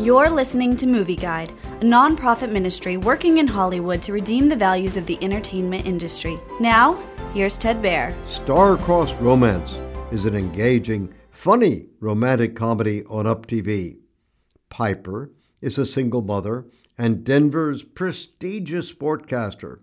You're listening to Movie Guide, a nonprofit ministry working in Hollywood to redeem the values of the entertainment industry. Now, here's Ted Baer. Star-Crossed Romance is an engaging, funny romantic comedy on UPTV. Piper is a single mother and Denver's prestigious sportcaster.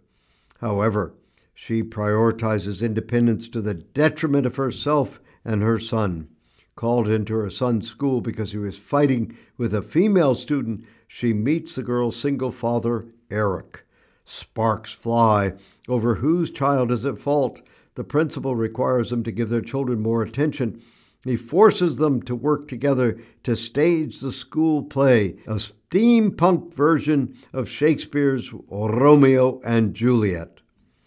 However, she prioritizes independence to the detriment of herself and her son. Called into her son's school because he was fighting with a female student, she meets the girl's single father, Eric. Sparks fly over whose child is at fault. The principal requires them to give their children more attention. He forces them to work together to stage the school play, a steampunk version of Shakespeare's Romeo and Juliet.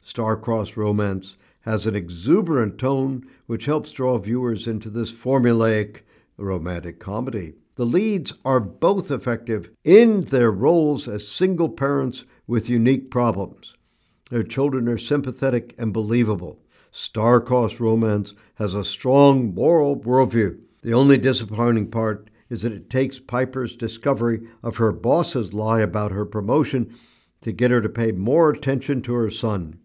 Star-Crossed Romance has an exuberant tone which helps draw viewers into this formulaic romantic comedy. The leads are both effective in their roles as single parents with unique problems. Their children are sympathetic and believable. Star-Crossed Romance has a strong moral worldview. The only disappointing part is that it takes Piper's discovery of her boss's lie about her promotion to get her to pay more attention to her son.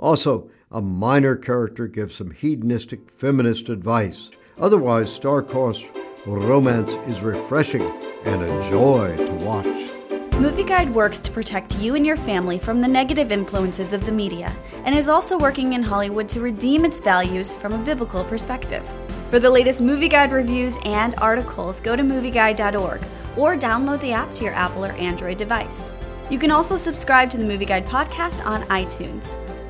Also, a minor character gives some hedonistic feminist advice. Otherwise, Star-Crossed Romance is refreshing and a joy to watch. Movie Guide works to protect you and your family from the negative influences of the media and is also working in Hollywood to redeem its values from a biblical perspective. For the latest Movie Guide reviews and articles, go to movieguide.org or download the app to your Apple or Android device. You can also subscribe to the Movie Guide podcast on iTunes.